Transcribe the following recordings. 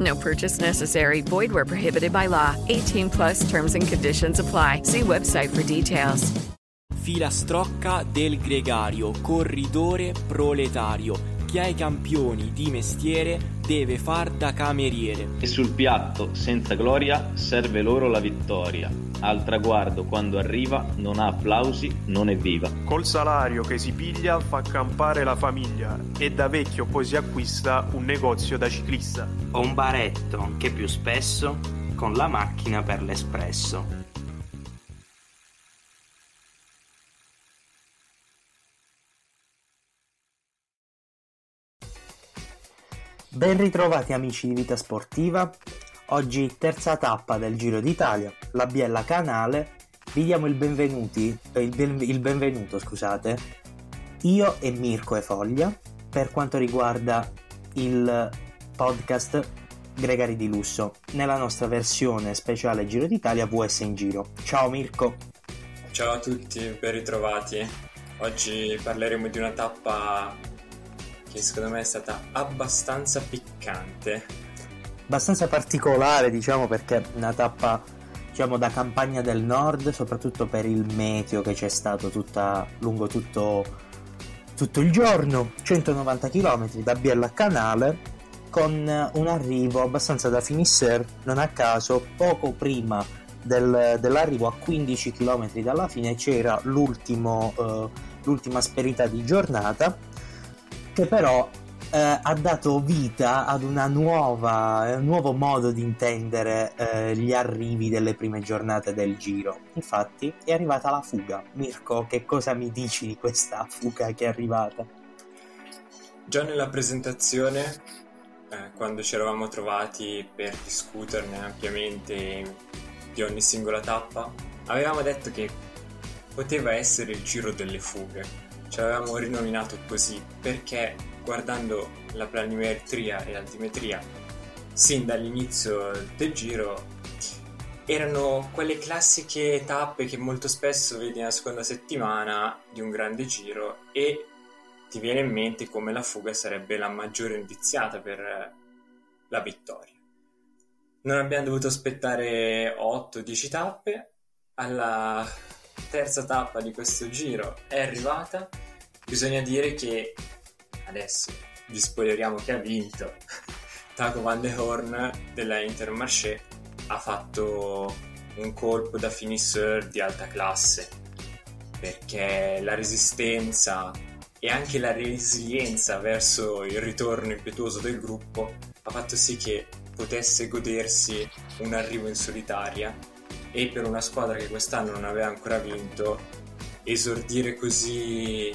No purchase necessary. Void where prohibited by law. 18+ terms and conditions apply. See website for details. Filastrocca del gregario, corridore proletario. Chi ha i campioni di mestiere deve far da cameriere. E sul piatto, senza gloria, serve loro la vittoria. Al traguardo, quando arriva, non ha applausi, non è viva. Col salario che si piglia fa campare la famiglia e da vecchio poi si acquista un negozio da ciclista. O un baretto, che più spesso, con la macchina per l'espresso. Ben ritrovati amici di Vita Sportiva, oggi terza tappa del Giro d'Italia, la Biella-Canale, vi diamo il benvenuto, io e Mirko e Foglia, per quanto riguarda il podcast Gregari di lusso, nella nostra versione speciale Giro d'Italia VS in Giro. Ciao Mirko! Ciao a tutti, ben ritrovati, oggi parleremo di una tappa che secondo me è stata abbastanza piccante, abbastanza particolare, diciamo, perché una tappa, diciamo, da campagna del nord, soprattutto per il meteo che c'è stato lungo tutto il giorno. 190 km da Biella-Canale, con un arrivo abbastanza da finisher, non a caso poco prima dell'arrivo, a 15 km dalla fine c'era l'ultima asperità di giornata, che però ha dato vita ad un nuovo modo di intendere gli arrivi delle prime giornate del Giro. Infatti è arrivata la fuga. Mirko, che cosa mi dici di questa fuga che è arrivata? Già nella presentazione, quando ci eravamo trovati per discuterne ampiamente di ogni singola tappa, avevamo detto che poteva essere il Giro delle fughe. Ci avevamo rinominato così perché, guardando la planimetria e l'altimetria sin dall'inizio del giro, erano quelle classiche tappe che molto spesso vedi nella seconda settimana di un grande giro e ti viene in mente come la fuga sarebbe la maggiore indiziata per la vittoria. Non abbiamo dovuto aspettare 8-10 tappe. Alla terza tappa di questo giro è arrivata. Bisogna dire che adesso vi spoileriamo che ha vinto Taco van der Hoorn della Intermarché. Ha fatto un colpo da finisher di alta classe, perché la resistenza e anche la resilienza verso il ritorno impetuoso del gruppo ha fatto sì che potesse godersi un arrivo in solitaria, e per una squadra che quest'anno non aveva ancora vinto, esordire così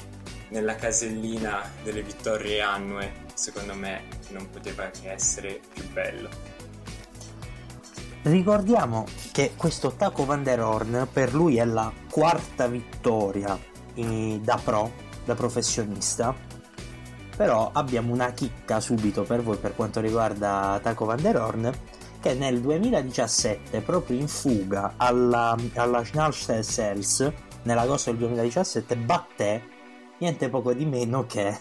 nella casellina delle vittorie annue, secondo me, non poteva che essere più bello. Ricordiamo che questo Taco van der Hoorn, per lui è la quarta vittoria da professionista, però abbiamo una chicca subito per voi per quanto riguarda Taco van der Hoorn, che nel 2017, proprio in fuga alla Schnalsels, nell'agosto del 2017, batté niente poco di meno che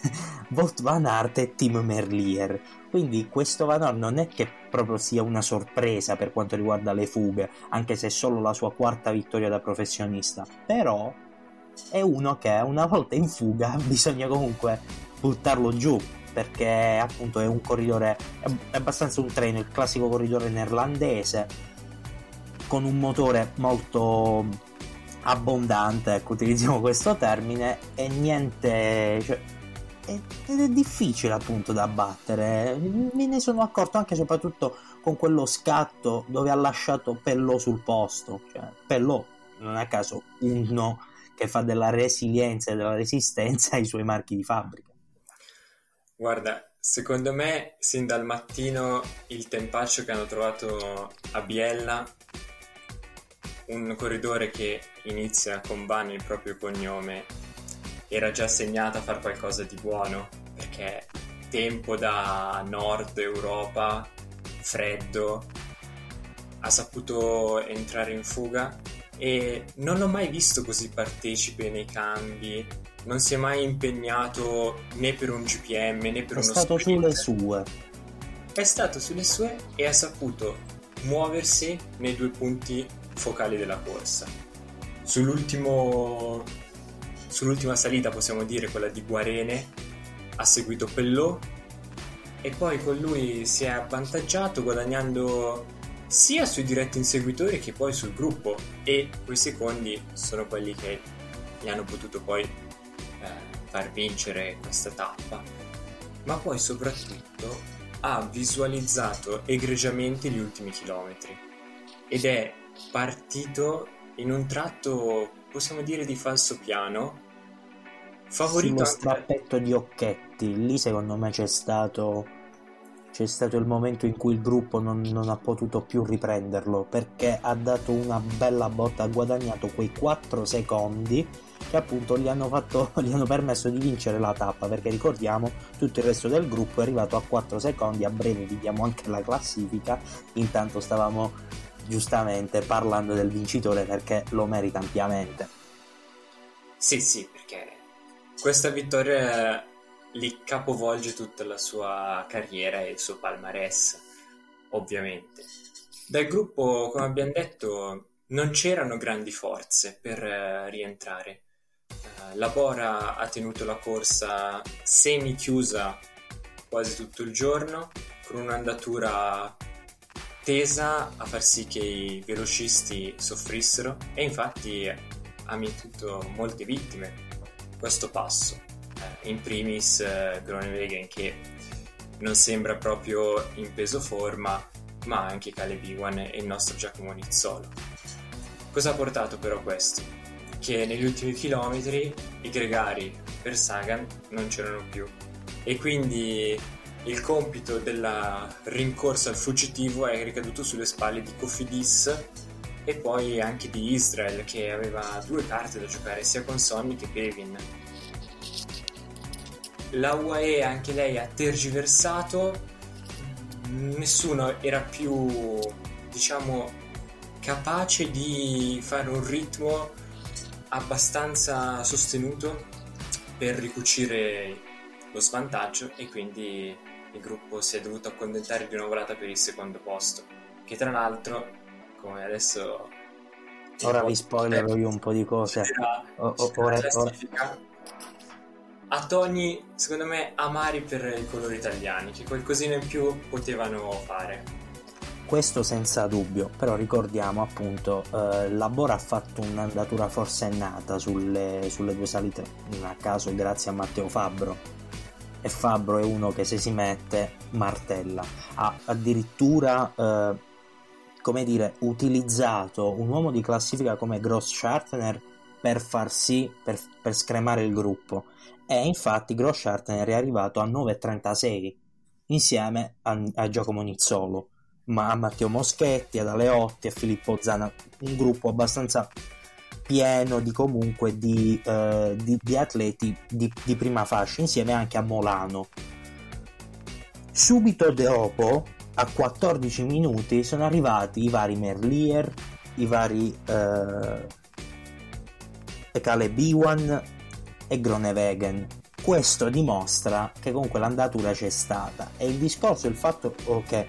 Wout van Aert e Tim Merlier. Quindi questo Van Aert non è che proprio sia una sorpresa per quanto riguarda le fughe, anche se è solo la sua quarta vittoria da professionista, però è uno che una volta in fuga bisogna comunque buttarlo giù, perché appunto è un corridore, è abbastanza un treno, il classico corridore neerlandese con un motore molto abbondante, ecco, utilizziamo questo termine, e niente, cioè, ed è difficile appunto da battere. Me ne sono accorto anche soprattutto con quello scatto dove ha lasciato Pello sul posto, cioè, Pello non è a caso uno che fa della resilienza e della resistenza ai suoi marchi di fabbrica. Guarda, secondo me sin dal mattino il tempaccio che hanno trovato a Biella, un corridore che inizia con Van il proprio cognome, era già segnato a far qualcosa di buono, perché tempo da Nord Europa, freddo, ha saputo entrare in fuga e non l'ho mai visto così partecipe nei cambi, non si è mai impegnato né per un GPM né per uno sprint. È stato sulle sue. È stato sulle sue e ha saputo muoversi nei due punti focali della corsa. Sull'ultima salita, possiamo dire quella di Guarene, ha seguito Pello e poi con lui si è avvantaggiato, guadagnando sia sui diretti inseguitori che poi sul gruppo, e quei secondi sono quelli che gli hanno potuto poi far vincere questa tappa. Ma poi soprattutto ha visualizzato egregiamente gli ultimi chilometri ed è partito in un tratto, possiamo dire, di falso piano, favorito sullo strappetto di Occhetti. Lì secondo me c'è stato il momento in cui il gruppo non ha potuto più riprenderlo, perché ha dato una bella botta, ha guadagnato quei 4 secondi che appunto gli hanno permesso di vincere la tappa, perché ricordiamo tutto il resto del gruppo è arrivato a 4 secondi, a breve vi diamo anche la classifica, intanto stavamo giustamente parlando del vincitore perché lo merita ampiamente. Sì, perché questa vittoria li capovolge tutta la sua carriera e il suo palmarès, ovviamente. Dal gruppo, come abbiamo detto, non c'erano grandi forze per rientrare. La Bora ha tenuto la corsa semi chiusa quasi tutto il giorno, con un'andatura tesa a far sì che i velocisti soffrissero, e infatti ha mietuto molte vittime questo passo. In primis Groenewegen, che non sembra proprio in peso forma, ma anche Caleb Ewan e il nostro Giacomo Nizzolo. Cosa ha portato però questo? Che negli ultimi chilometri i gregari per Sagan non c'erano più, e quindi il compito della rincorsa al fuggitivo è ricaduto sulle spalle di Cofidis e poi anche di Israel, che aveva 2 carte da giocare sia con Sonny che Bevin. La UAE anche lei ha tergiversato, nessuno era più, diciamo, capace di fare un ritmo abbastanza sostenuto per ricucire lo svantaggio, e quindi il gruppo si è dovuto accontentare di una volata per il secondo posto, che tra l'altro, come adesso ora vi spoilerò io un po' di cose, a toni, secondo me, amari per i colori italiani, che qualcosina in più potevano fare. Questo senza dubbio, però ricordiamo appunto la Bora ha fatto un'andatura forsennata sulle 2 salite, a caso grazie a Matteo Fabbro, e Fabbro è uno che se si mette martella. Ha addirittura utilizzato un uomo di classifica come Großschartner per far sì, per scremare il gruppo. E infatti Großschartner è arrivato a 9.36 insieme a Giacomo Nizzolo, ma a Matteo Moschetti, ad Aleotti, a Filippo Zana, un gruppo abbastanza pieno di atleti di prima fascia, insieme anche a Molano. Subito dopo, a 14 minuti, sono arrivati i vari Merlier, i vari Caleb Ewan e Groenewegen. Questo dimostra che comunque l'andatura c'è stata, e il discorso è il fatto che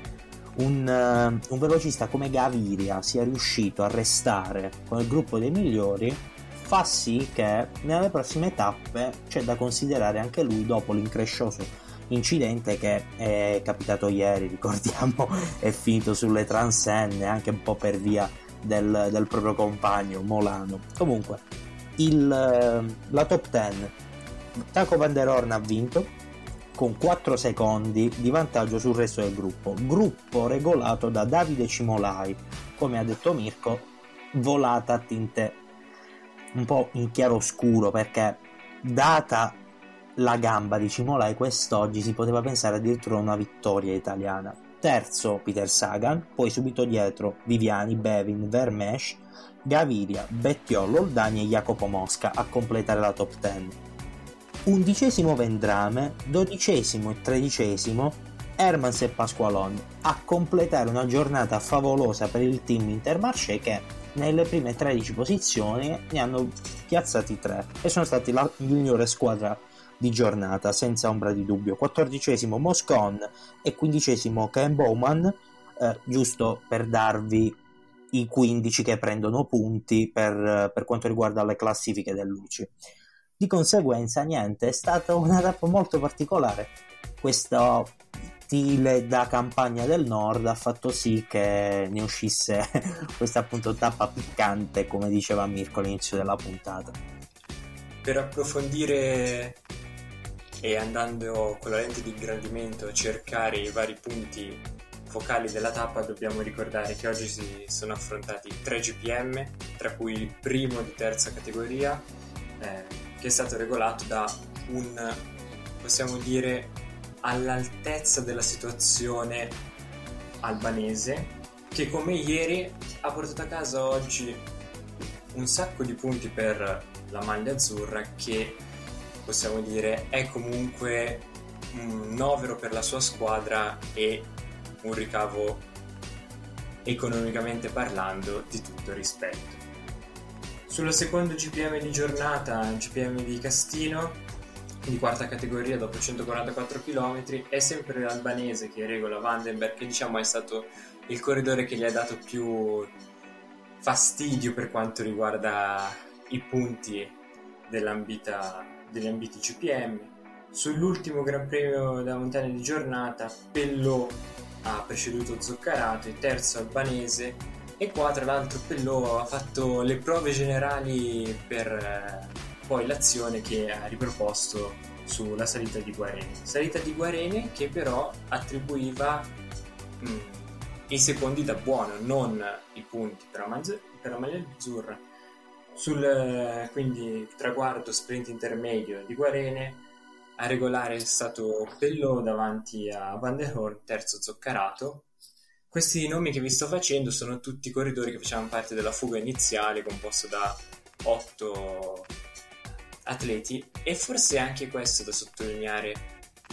un velocista come Gaviria sia riuscito a restare con il gruppo dei migliori fa sì che nelle prossime tappe c'è da considerare anche lui, dopo l'increscioso incidente che è capitato ieri, ricordiamo, è finito sulle Transenne, anche un po' per via del proprio compagno Molano. Comunque la top 10, Taco van der Hoorn ha vinto con 4 secondi di vantaggio sul resto del gruppo regolato da Davide Cimolai, come ha detto Mirko, volata a tinte un po' in chiaroscuro, perché data la gamba di Cimolai quest'oggi si poteva pensare addirittura a una vittoria italiana. Terzo Peter Sagan, poi subito dietro Viviani, Bevin, Vermesh, Gaviria, Bettiol, Oldani e Jacopo Mosca a completare la top 10. Undicesimo Vendrame, dodicesimo e tredicesimo Hermans e Pasqualon, a completare una giornata favolosa per il team Intermarché, che nelle prime 13 posizioni ne hanno piazzati 3 e sono stati la migliore squadra di giornata senza ombra di dubbio. 14esimo Moscon e 15esimo Ken Bowman, giusto per darvi i 15 che prendono punti per quanto riguarda le classifiche dell'UCI. Di conseguenza niente, è stata una tappa molto particolare. Questo stile da campagna del nord ha fatto sì che ne uscisse questa appunto tappa piccante, come diceva Mirko all'inizio della puntata. Per approfondire e andando con la lente di ingrandimento a cercare i vari punti focali della tappa, dobbiamo ricordare che oggi si sono affrontati 3 GPM, tra cui il primo di terza categoria, che è stato regolato da un, possiamo dire, all'altezza della situazione albanese, che come ieri ha portato a casa oggi un sacco di punti per la maglia azzurra, che possiamo dire è comunque un novero per la sua squadra e un ricavo economicamente parlando di tutto rispetto. Sullo secondo GPM di giornata, GPM di Castino di quarta categoria dopo 144 km, è sempre l'albanese che regola Vandenberg, che diciamo è stato il corridore che gli ha dato più fastidio per quanto riguarda i punti degli ambiti GPM. Sull'ultimo Gran Premio della montagna di giornata Pello ha preceduto Zoccarato, il terzo albanese, e qua tra l'altro Pello ha fatto le prove generali per poi l'azione che ha riproposto sulla salita di Guarene. Salita di Guarene che però attribuiva i secondi da buono, non i punti per la maglia azzurra. Quindi traguardo sprint intermedio di Guarene, a regolare è stato Pello davanti a Van der Hoorn, terzo Zoccarato. Questi nomi che vi sto facendo sono tutti corridori che facevano parte della fuga iniziale composta da 8 atleti, e forse anche questo da sottolineare,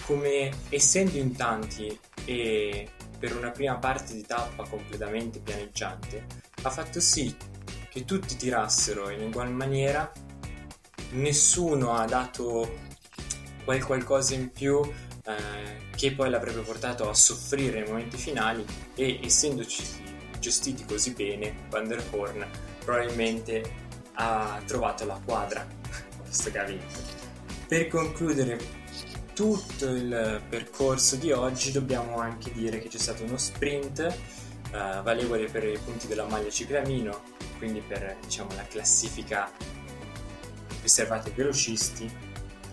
come essendo in tanti e per una prima parte di tappa completamente pianeggiante, ha fatto sì che tutti tirassero in ugual maniera, nessuno ha dato qualcosa in più che poi l'avrebbe portato a soffrire nei momenti finali, e essendoci gestiti così bene Van der Hoorn probabilmente ha trovato la quadra. Per concludere tutto il percorso di oggi dobbiamo anche dire che c'è stato uno sprint valevole per i punti della maglia ciclamino, quindi per la classifica riservata ai velocisti.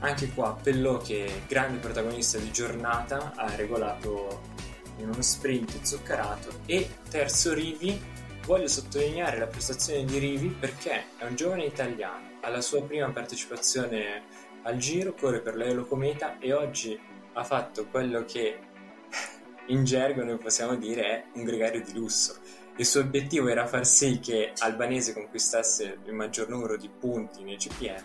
Anche qua Pello, che è grande protagonista di giornata, ha regolato in uno sprint Zoccarato, e terzo Rivi. Voglio sottolineare la prestazione di Rivi perché è un giovane italiano, alla sua prima partecipazione al Giro, corre per l'Elocometa e oggi ha fatto quello che in gergo noi possiamo dire è un gregario di lusso. Il suo obiettivo era far sì che l'albanese conquistasse il maggior numero di punti nei GPM,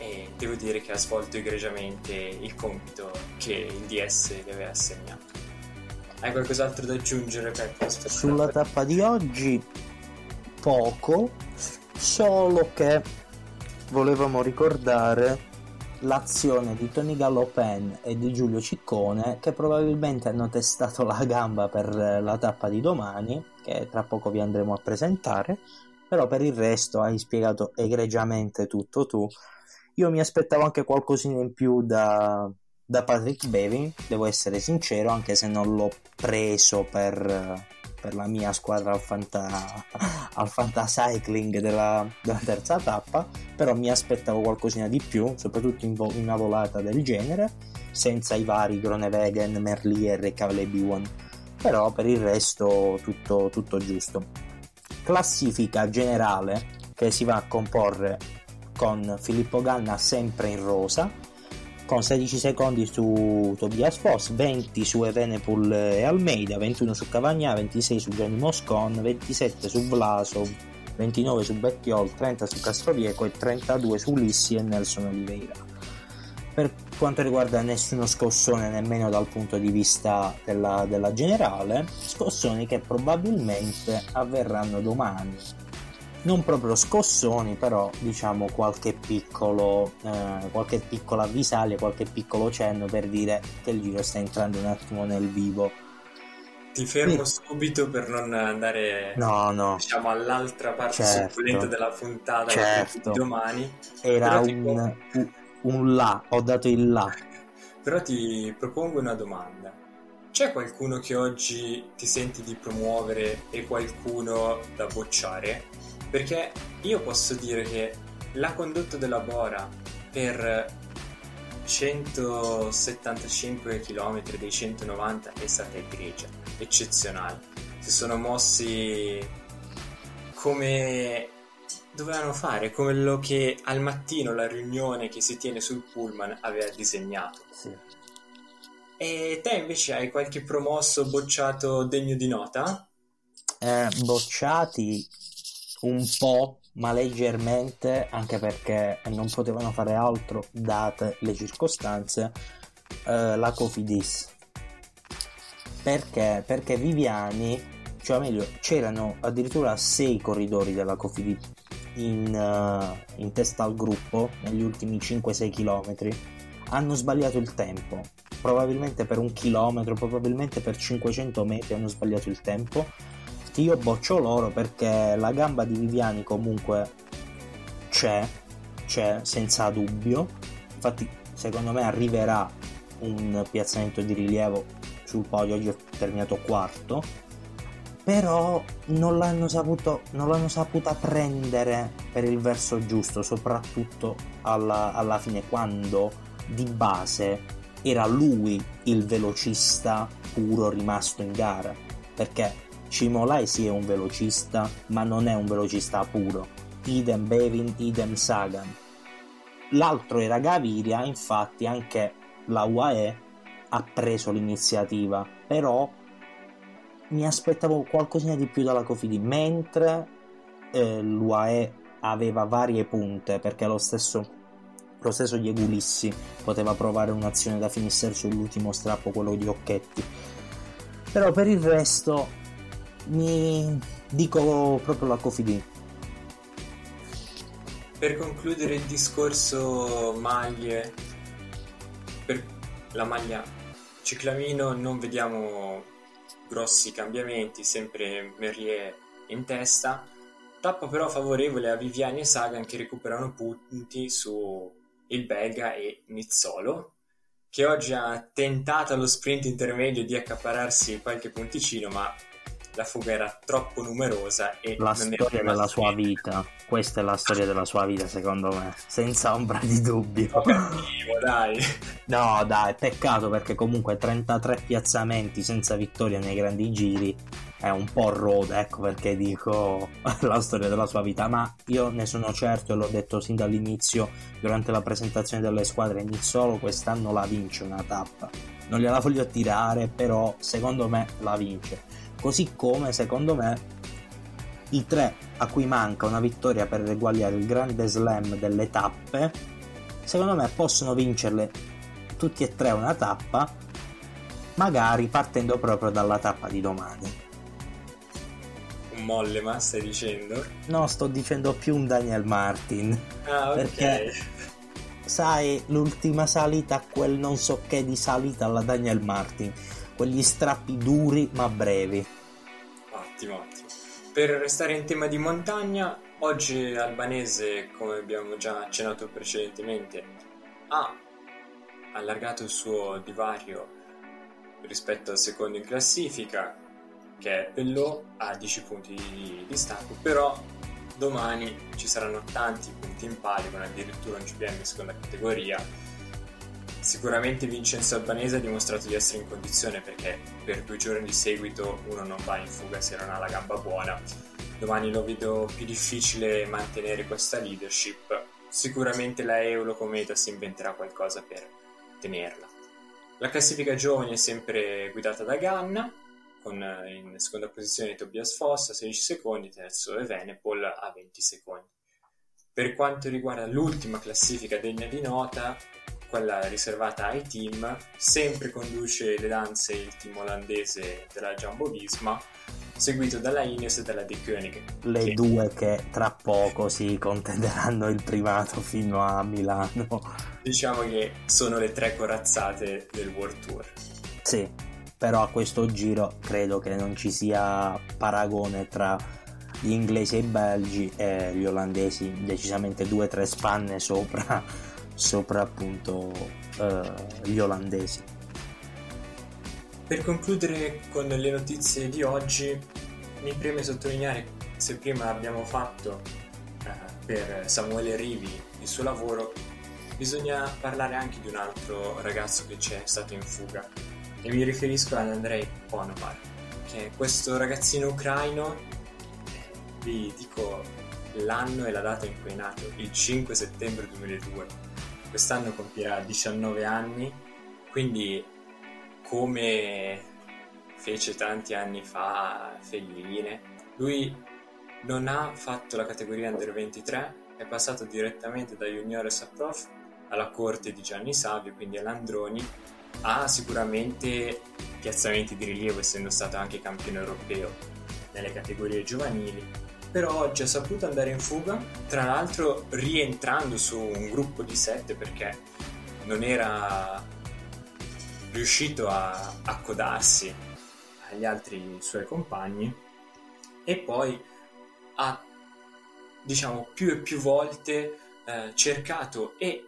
e devo dire che ha svolto egregiamente il compito che il DS gli aveva assegnato. Hai qualcos'altro da aggiungere, Peppo? Sulla tappa di oggi poco, solo che volevamo ricordare l'azione di Tony Galopin e di Giulio Ciccone, che probabilmente hanno testato la gamba per la tappa di domani, che tra poco vi andremo a presentare, però per il resto hai spiegato egregiamente tutto tu. Io mi aspettavo anche qualcosina in più da Patrick Bevin, devo essere sincero, anche se non l'ho preso per per la mia squadra al fantacycling della terza tappa, però mi aspettavo qualcosina di più, soprattutto in una volata del genere, senza i vari Groenewegen, Merlier e Caleb Ewan, però per il resto tutto giusto. Classifica generale che si va a comporre con Filippo Ganna sempre in rosa, con 16 secondi su Tobias Foss, 20 su Evenepoel e Almeida, 21 su Cavagnà, 26 su Gianni Moscon, 27 su Vlasov, 29 su Bettiol, 30 su Castrovieco e 32 su Ulissi e Nelson Oliveira. Per quanto riguarda nessuno scossone nemmeno dal punto di vista della generale, scossoni che probabilmente avverranno domani. Non proprio scossoni, però diciamo qualche piccola avvisaglia, qualche piccolo cenno per dire che il giro sta entrando un attimo nel vivo. Ti fermo subito per non andare diciamo all'altra parte succulenta della puntata, di domani. Era un là, ho dato il là. Però ti propongo una domanda. C'è qualcuno che oggi ti senti di promuovere e qualcuno da bocciare? Perché io posso dire che la condotta della Bora per 175 km dei 190 è stata egregia, eccezionale. Si sono mossi come dovevano fare, quello che al mattino la riunione che si tiene sul pullman aveva disegnato. Sì. E te invece hai qualche promosso bocciato degno di nota? Bocciati un po', ma leggermente, anche perché non potevano fare altro date le circostanze, la Cofidis, perché Viviani, cioè meglio, c'erano addirittura 6 corridori della Cofidis in testa al gruppo negli ultimi 5-6 chilometri. Hanno sbagliato il tempo probabilmente per 1 chilometro, probabilmente per 500 metri hanno sbagliato il tempo. Io boccio loro perché la gamba di Viviani comunque c'è senza dubbio, infatti secondo me arriverà un piazzamento di rilievo sul podio. Oggi ho terminato quarto, però non l'hanno saputa prendere per il verso giusto, soprattutto alla fine, quando di base era lui il velocista puro rimasto in gara, perché Cimolai sì è un velocista, ma non è un velocista puro. Idem Bevin, idem Sagan. L'altro era Gaviria, infatti anche la UAE ha preso l'iniziativa, però mi aspettavo qualcosina di più dalla Cofidis, mentre l'UAE aveva varie punte, perché lo stesso Diego Ulissi poteva provare un'azione da finisher sull'ultimo strappo, quello di Occhetti. Però per il resto mi dico proprio la Cofidis. Per concludere il discorso maglie, per la maglia ciclamino non vediamo grossi cambiamenti, sempre Merlier in testa. Tappa però favorevole a Viviani e Sagan, che recuperano punti su il belga e Nizzolo, che oggi ha tentato allo sprint intermedio di accaparrarsi qualche punticino, ma la fuga era troppo numerosa e la storia della sua vita. Questa è la storia della sua vita, secondo me, senza ombra di dubbio. Cattivo, dai. No, dai, peccato, perché comunque 33 piazzamenti senza vittoria nei grandi giri è un po' roda, ecco perché dico la storia della sua vita. Ma io ne sono certo, e l'ho detto sin dall'inizio durante la presentazione delle squadre, Nizzolo quest'anno la vince una tappa. Non gliela voglio tirare, però secondo me la vince. Così come, secondo me, i tre a cui manca una vittoria per eguagliare il grande slam delle tappe, secondo me possono vincerle tutti e tre una tappa, magari partendo proprio dalla tappa di domani. Un molle, ma stai dicendo? No, sto dicendo più un Daniel Martin. Ah, ok. Perché, sai, l'ultima salita, quel non so che di salita alla Daniel Martin, quegli strappi duri ma brevi. Ottimo. Per restare in tema di montagna, oggi l'albanese, come abbiamo già accennato precedentemente, ha allargato il suo divario rispetto al secondo in classifica, che è Pello, ha 10 punti di distacco, però domani ci saranno tanti punti in palio, con addirittura un CPM in seconda categoria. Sicuramente Vincenzo Albanese ha dimostrato di essere in condizione, perché per 2 giorni di seguito uno non va in fuga se non ha la gamba buona. Domani lo vedo più difficile mantenere questa leadership. Sicuramente la Eolo Cometa si inventerà qualcosa per tenerla. La classifica giovani è sempre guidata da Ganna, con in seconda posizione Tobias Foss a 16 secondi, terzo Evenepoel a 20 secondi. Per quanto riguarda l'ultima classifica degna di nota, quella riservata ai team, sempre conduce le danze il team olandese della Jumbo Visma, seguito dalla Ineos e dalla De Koenig. Le due che tra poco si contenderanno il primato fino a Milano. Diciamo che sono le tre corazzate del World Tour. Sì, però a questo giro credo che non ci sia paragone tra gli inglesi e i belgi e gli olandesi, decisamente 2-3 spanne sopra appunto gli olandesi. Per concludere con le notizie di oggi, mi preme sottolineare, se prima abbiamo fatto per Samuele Rivi il suo lavoro, bisogna parlare anche di un altro ragazzo che c'è stato in fuga, e mi riferisco ad Andrei Ponovar, che è questo ragazzino ucraino. Vi dico l'anno e la data in cui è nato, il 5 settembre 2002. Quest'anno compirà 19 anni, quindi come fece tanti anni fa Felline, lui non ha fatto la categoria Under 23, è passato direttamente da Juniores a Prof alla corte di Gianni Savio, quindi all'Androni. Ha sicuramente piazzamenti di rilievo, essendo stato anche campione europeo nelle categorie giovanili, però oggi ha saputo andare in fuga, tra l'altro rientrando su un gruppo di 7, perché non era riuscito a accodarsi agli altri suoi compagni, e poi ha, diciamo, più e più volte cercato, e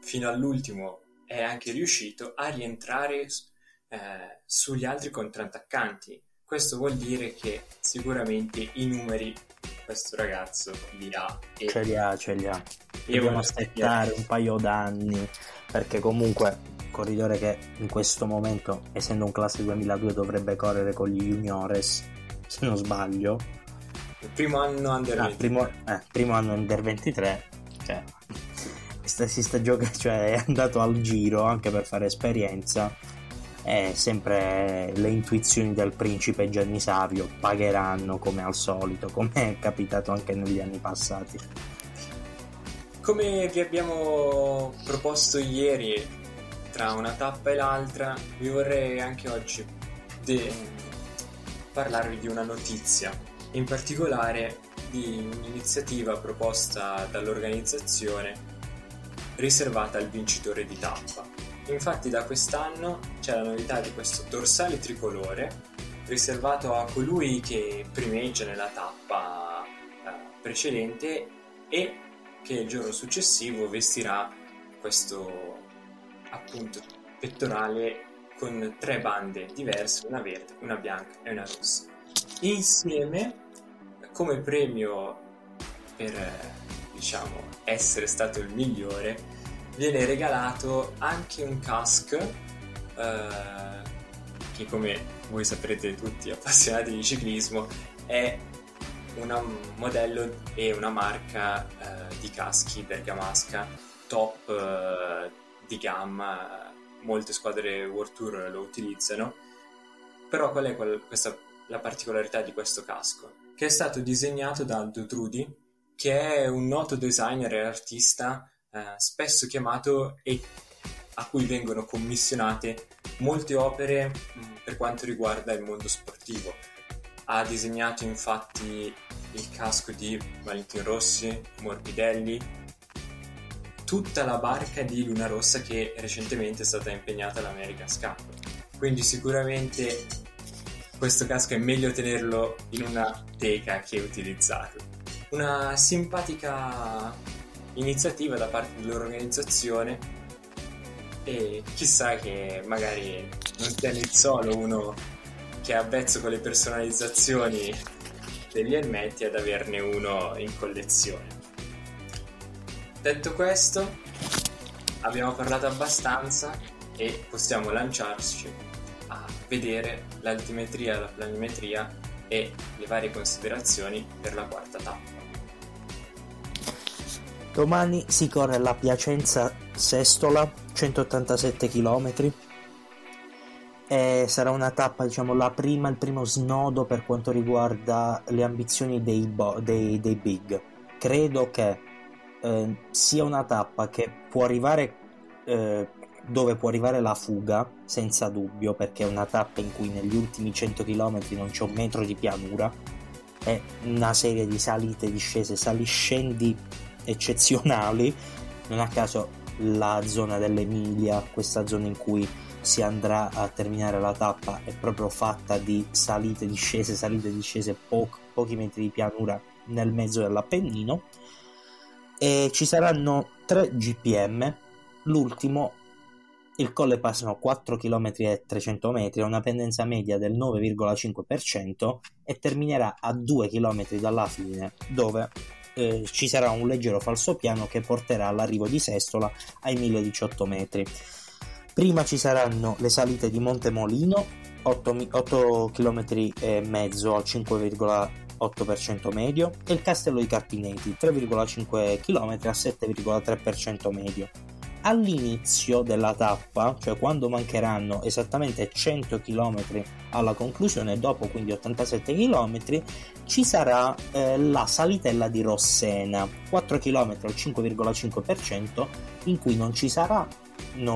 fino all'ultimo è anche riuscito a rientrare sugli altri contrattaccanti. Questo vuol dire che sicuramente i numeri questo ragazzo li ha. Ce li ha. Dobbiamo aspettare un paio d'anni, perché comunque corridore che in questo momento, essendo un classe 2002, dovrebbe correre con gli juniores, se non sbaglio. Il primo anno Under 23. Primo anno Under 23. Cioè, si sta giocando, cioè è andato al giro anche per fare esperienza. Sempre le intuizioni del principe Gianni Savio pagheranno, come al solito, come è capitato anche negli anni passati. Come vi abbiamo proposto ieri, tra una tappa e l'altra, vi vorrei anche oggi parlarvi di una notizia, in particolare di un'iniziativa proposta dall'organizzazione riservata al vincitore di tappa. Infatti da quest'anno c'è la novità di questo dorsale tricolore riservato a colui che primeggia nella tappa precedente e che il giorno successivo vestirà questo appunto pettorale con 3 bande diverse, una verde, una bianca e una rossa. Insieme, come premio per essere stato il migliore, viene regalato anche un casco che, come voi saprete tutti appassionati di ciclismo, è un modello e una marca di caschi bergamasca top di gamma. Molte squadre World Tour lo utilizzano, però qual è la particolarità di questo casco? Che è stato disegnato da Aldo Trudi, che è un noto designer e artista spesso chiamato, e a cui vengono commissionate molte opere per quanto riguarda il mondo sportivo. Ha disegnato infatti il casco di Valentino Rossi, Morbidelli, tutta la barca di Luna Rossa che recentemente è stata impegnata all'America's Cup. Quindi sicuramente questo casco è meglio tenerlo in una teca che utilizzarlo. Una simpatica iniziativa da parte dell'organizzazione, e chissà che magari non sia Nizzolo uno che è avvezzo con le personalizzazioni degli elmetti, ad averne uno in collezione. Detto questo, abbiamo parlato abbastanza e possiamo lanciarci a vedere l'altimetria, la planimetria e le varie considerazioni per la quarta tappa. Domani si corre la Piacenza-Sestola, 187 km. E sarà una tappa, diciamo, il primo snodo per quanto riguarda le ambizioni dei big. Credo che sia una tappa che può arrivare dove può arrivare la fuga, senza dubbio, perché è una tappa in cui negli ultimi 100 km non c'è un metro di pianura, è una serie di salite, discese, saliscendi eccezionali. Non a caso la zona dell'Emilia, questa zona in cui si andrà a terminare la tappa, è proprio fatta di salite, discese, pochi metri di pianura nel mezzo dell'Appennino. E ci saranno 3 GPM, l'ultimo, il Colle Passerino, 4 km e 300 metri, ha una pendenza media del 9,5% e terminerà a 2 km dalla fine, dove ci sarà un leggero falsopiano che porterà all'arrivo di Sestola ai 1018 metri. Prima ci saranno le salite di Montemolino, 8 km e mezzo al 5,8% medio, e il Castello di Carpineti, 3,5 km al 7,3% medio. All'inizio della tappa, cioè quando mancheranno esattamente 100 km alla conclusione, dopo quindi 87 km, ci sarà la salitella di Rossena, 4 km al 5,5%, in cui non ci saranno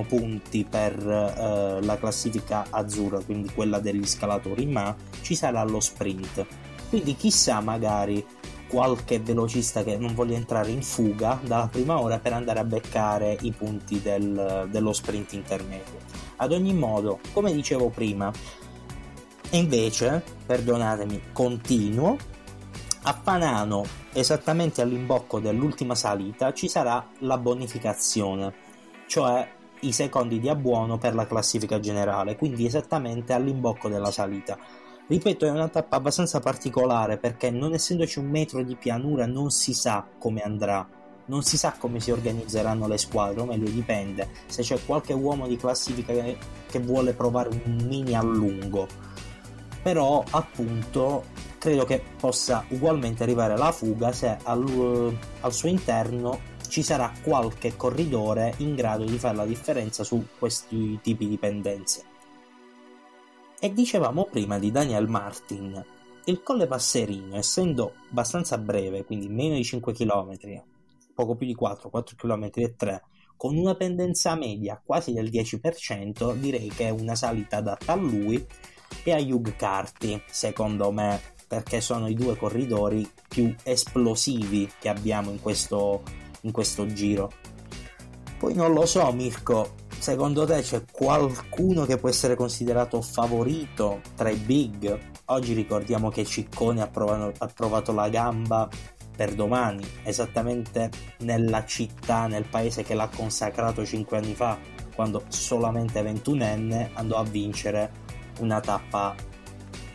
punti per la classifica azzurra, quindi quella degli scalatori, ma ci sarà lo sprint. Quindi chissà, magari qualche velocista che non voglia entrare in fuga dalla prima ora per andare a beccare i punti dello sprint intermedio. Ad ogni modo, come dicevo prima, e invece, perdonatemi, continuo, a Panano, esattamente all'imbocco dell'ultima salita, ci sarà la bonificazione, cioè i secondi di abbuono per la classifica generale, quindi esattamente all'imbocco della salita. Ripeto, è una tappa abbastanza particolare perché, non essendoci un metro di pianura, non si sa come andrà, non si sa come si organizzeranno le squadre, o meglio dipende, se c'è qualche uomo di classifica che vuole provare un mini allungo. Però appunto credo che possa ugualmente arrivare la fuga se al suo interno ci sarà qualche corridore in grado di fare la differenza su questi tipi di pendenze. E dicevamo prima di Daniel Martin, il Colle Passerino, essendo abbastanza breve, quindi meno di 5 km, poco più di 4 km e 3, con una pendenza media quasi del 10%, direi che è una salita adatta a lui e a Hugh Carty, secondo me, perché sono i due corridori più esplosivi che abbiamo in questo giro. Poi non lo so, Mirko, secondo te c'è qualcuno che può essere considerato favorito tra i big? Oggi ricordiamo che Ciccone ha provato la gamba per domani, esattamente nella città, nel paese che l'ha consacrato 5 anni fa, quando solamente 21enne andò a vincere una tappa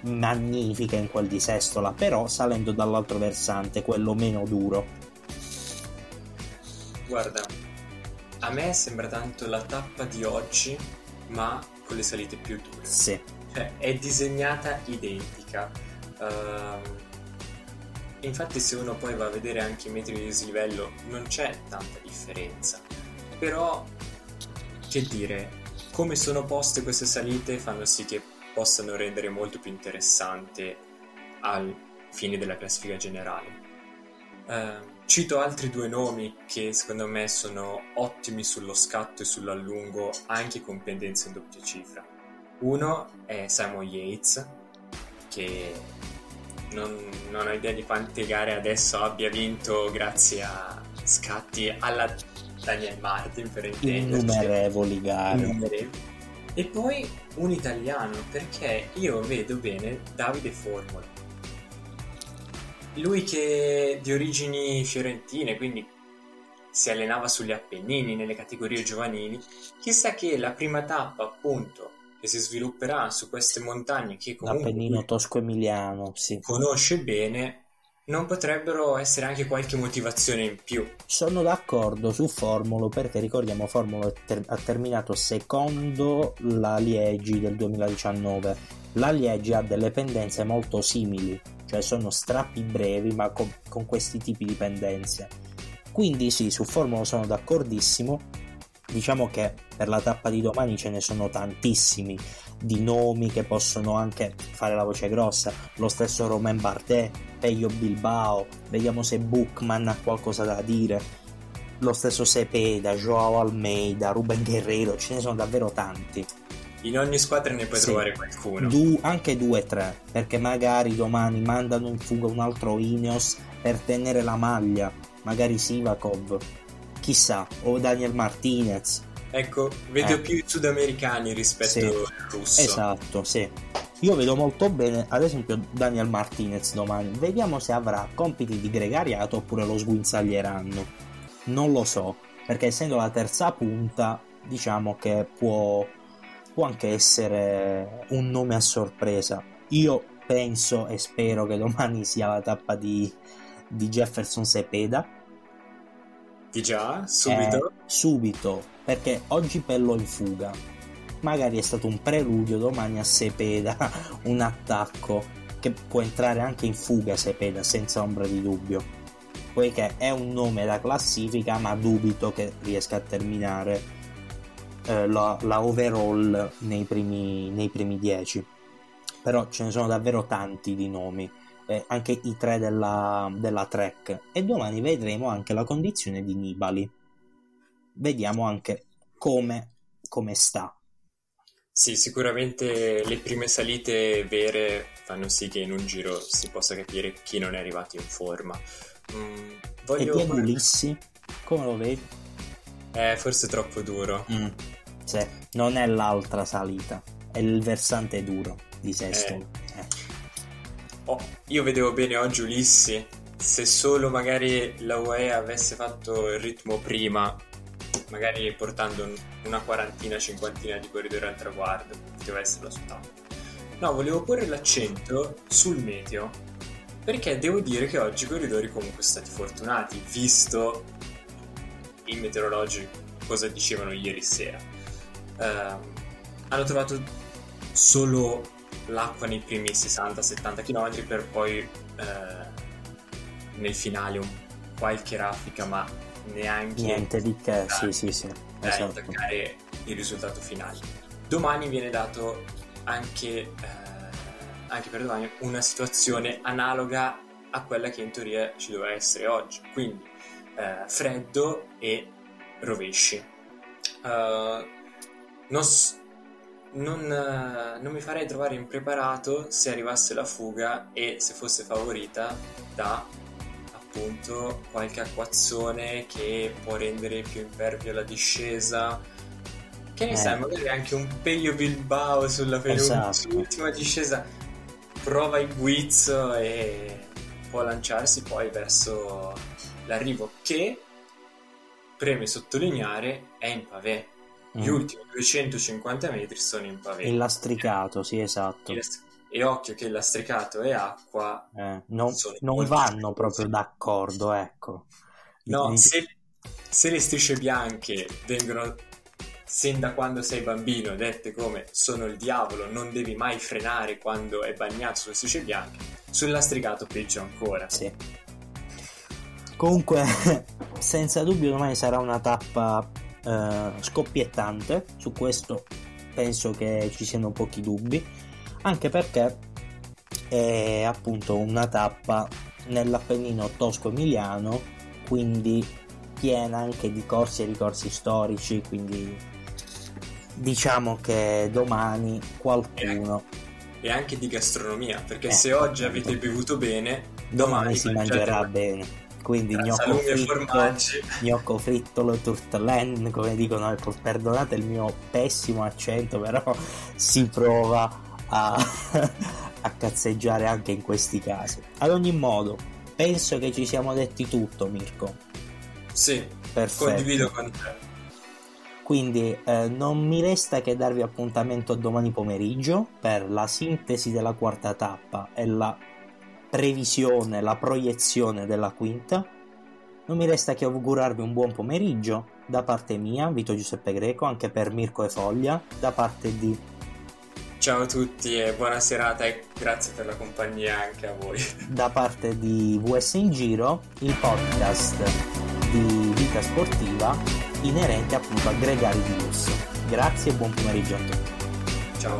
magnifica in quel di Sestola, però salendo dall'altro versante, quello meno duro. Guarda, a me sembra tanto la tappa di oggi, ma con le salite più dure. Sì. Cioè, è disegnata identica. Infatti, se uno poi va a vedere anche i metri di dislivello, non c'è tanta differenza. Però, che dire, come sono poste queste salite fanno sì che possano rendere molto più interessante al fine della classifica generale. Cito altri due nomi che secondo me sono ottimi sullo scatto e sull'allungo, anche con pendenze in doppia cifra. Uno è Simon Yates, che non ho idea di quante gare adesso abbia vinto grazie a scatti alla Daniel Martin, per intenderci. Innumerevoli gare. E poi un italiano, perché io vedo bene Davide Formolo. Lui, che di origini fiorentine, quindi si allenava sugli Appennini nelle categorie giovanili, chissà che la prima tappa appunto che si svilupperà su queste montagne che comunque l'Appennino tosco-emiliano, sì, conosce bene, non potrebbero essere anche qualche motivazione in più? Sono d'accordo su Formolo, perché ricordiamo Formolo ha terminato secondo la Liegi del 2019. La Liegi ha delle pendenze molto simili, cioè sono strappi brevi ma con questi tipi di pendenze, quindi sì, su Formolo sono d'accordissimo. Diciamo che per la tappa di domani ce ne sono tantissimi di nomi che possono anche fare la voce grossa, lo stesso Romain Bardet, Pello Bilbao, vediamo se Bookman ha qualcosa da dire, lo stesso Cepeda, Joao Almeida, Ruben Guerrero, ce ne sono davvero tanti. In ogni squadra ne puoi trovare qualcuno, anche 2-3, perché magari domani mandano in fuga un altro Ineos per tenere la maglia, magari Sivakov, chissà, o Daniel Martinez. Ecco, vedo più i sudamericani rispetto al russo. Esatto, sì. Io vedo molto bene, ad esempio, Daniel Martinez domani. Vediamo se avrà compiti di gregariato oppure lo sguinzaglieranno. Non lo so, perché essendo la terza punta, diciamo che può anche essere un nome a sorpresa. Io penso e spero che domani sia la tappa di Jefferson Cepeda. Già subito, perché oggi Pello in fuga, magari è stato un preludio domani a Cepeda, un attacco che può entrare anche in fuga Cepeda senza ombra di dubbio, poiché è un nome da classifica ma dubito che riesca a terminare la overall nei primi 10, però ce ne sono davvero tanti di nomi. Anche i tre della Trek, e domani vedremo anche la condizione di Nibali, vediamo anche come sta. Sì, sicuramente le prime salite vere fanno sì che in un giro si possa capire chi non è arrivato in forma. E Ulissi come lo vedi? Forse troppo duro. Sì, non è l'altra salita, è il versante duro di Sestolo. Io vedevo bene oggi Ulissi, se solo magari la UAE avesse fatto il ritmo prima, magari portando una quarantina, cinquantina di corridori al traguardo, poteva essere la sua tappa. No, volevo porre l'accento sul meteo, perché devo dire che oggi i corridori comunque sono stati fortunati, visto i meteorologi cosa dicevano ieri sera. Hanno trovato solo l'acqua nei primi 60-70 km, per poi nel finale qualche raffica, ma neanche niente di che, sì, esatto, attaccare il risultato finale. Domani viene dato anche per domani una situazione analoga a quella che in teoria ci doveva essere oggi, quindi freddo e rovesci. Non mi farei trovare impreparato se arrivasse la fuga e se fosse favorita da appunto qualche acquazzone che può rendere più impervia la discesa, che ne sai, magari anche un Pello Bilbao sulla penultima discesa prova il guizzo e può lanciarsi poi verso l'arrivo, che preme sottolineare è in pavé. Gli ultimi 250 metri sono in pavé. Il lastricato, sì, esatto. E occhio che il lastricato e acqua non vanno proprio d'accordo, ecco. No, se le strisce bianche vengono, sin da quando sei bambino, dette come sono il diavolo, non devi mai frenare quando è bagnato sulle strisce bianche, sul lastricato peggio ancora. Sì. Comunque, senza dubbio domani sarà una tappa scoppiettante, su questo penso che ci siano pochi dubbi, anche perché è appunto una tappa nell'Appennino tosco-emiliano, quindi piena anche di corsi e ricorsi storici, quindi diciamo che domani qualcuno e anche di gastronomia, perché se oggi avete bevuto bene, domani si mangerà bene. Quindi gnocco fritto, lo turtlen, come dicono, perdonate il mio pessimo accento, però si prova a cazzeggiare anche in questi casi. Ad ogni modo, penso che ci siamo detti tutto, Mirko. Sì, perfetto. Condivido con te. Quindi non mi resta che darvi appuntamento domani pomeriggio per la sintesi della quarta tappa e la previsione, la proiezione della quinta. Non mi resta che augurarvi un buon pomeriggio da parte mia, Vito Giuseppe Greco, anche per Mirko e Foglia, da parte di... Ciao a tutti e buona serata e grazie per la compagnia anche a voi. Da parte di VS in Giro, il podcast di Vita Sportiva inerente appunto a Gregari di lusso. Grazie e buon pomeriggio a tutti. Ciao.